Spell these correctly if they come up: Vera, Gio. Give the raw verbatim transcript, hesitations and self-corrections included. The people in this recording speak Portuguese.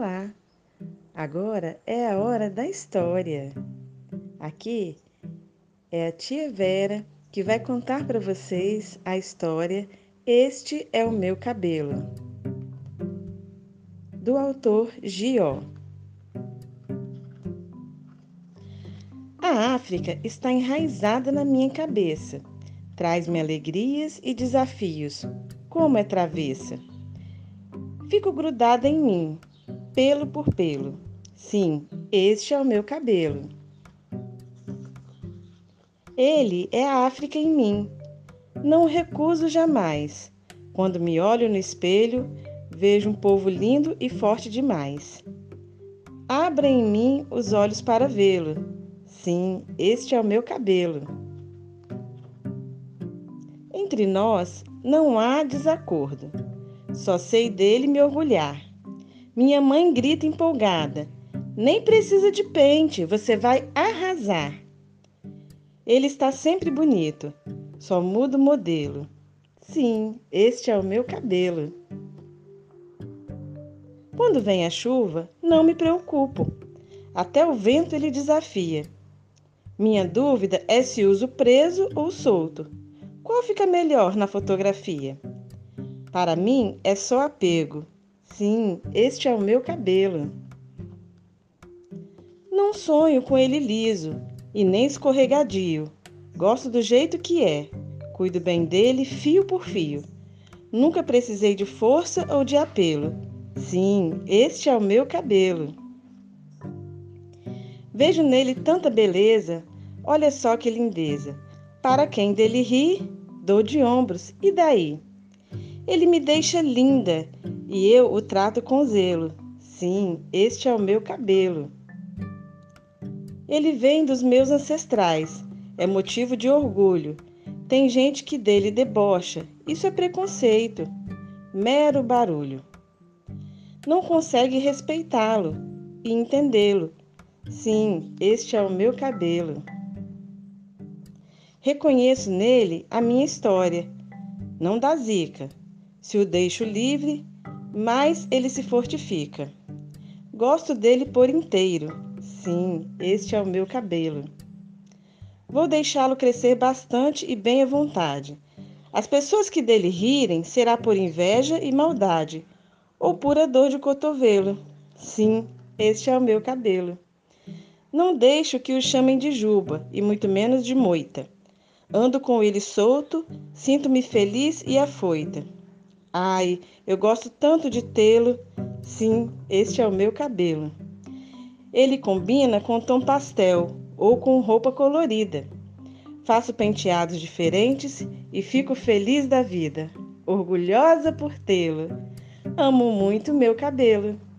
Olá! Agora é a hora da história. Aqui é a tia Vera que vai contar para vocês a história Este é o Meu Cabelo, do autor Gio. A África está enraizada na minha cabeça. Traz-me alegrias e desafios. Como é travessa. Fico grudada em mim, pelo por pelo. Sim, este é o meu cabelo. Ele é a África em mim. Não o recuso jamais. Quando me olho no espelho, vejo um povo lindo e forte demais. Abra em mim os olhos para vê-lo. Sim, este é o meu cabelo. Entre nós não há desacordo. Só sei dele me orgulhar. Minha mãe grita empolgada. Nem precisa de pente, você vai arrasar. Ele está sempre bonito. Só muda o modelo. Sim, este é o meu cabelo. Quando vem a chuva, não me preocupo. Até o vento ele desafia. Minha dúvida é se uso preso ou solto. Qual fica melhor na fotografia? Para mim é só apego. Sim, este é o meu cabelo. Não sonho com ele liso e nem escorregadio. Gosto do jeito que é, cuido bem dele fio por fio. Nunca precisei de força ou de apelo. Sim, este é o meu cabelo. Vejo nele tanta beleza, olha só que lindeza. Para quem dele ri, dou de ombros, e daí? Ele me deixa linda e eu o trato com zelo. Sim, este é o meu cabelo. Ele vem dos meus ancestrais. É motivo de orgulho. Tem gente que dele debocha. Isso é preconceito. Mero barulho. Não consegue respeitá-lo e entendê-lo. Sim, este é o meu cabelo. Reconheço nele a minha história. Não dá zica. Se o deixo livre, mais ele se fortifica. Gosto dele por inteiro. Sim, este é o meu cabelo. Vou deixá-lo crescer bastante e bem à vontade. As pessoas que dele rirem será por inveja e maldade, ou pura dor de cotovelo. Sim, este é o meu cabelo. Não deixo que o chamem de juba, e muito menos de moita. Ando com ele solto, sinto-me feliz e afoita. Ai, eu gosto tanto de tê-lo. Sim, este é o meu cabelo. Ele combina com tom pastel, ou com roupa colorida. Faço penteados diferentes e fico feliz da vida, orgulhosa por tê-lo. Amo muito meu cabelo.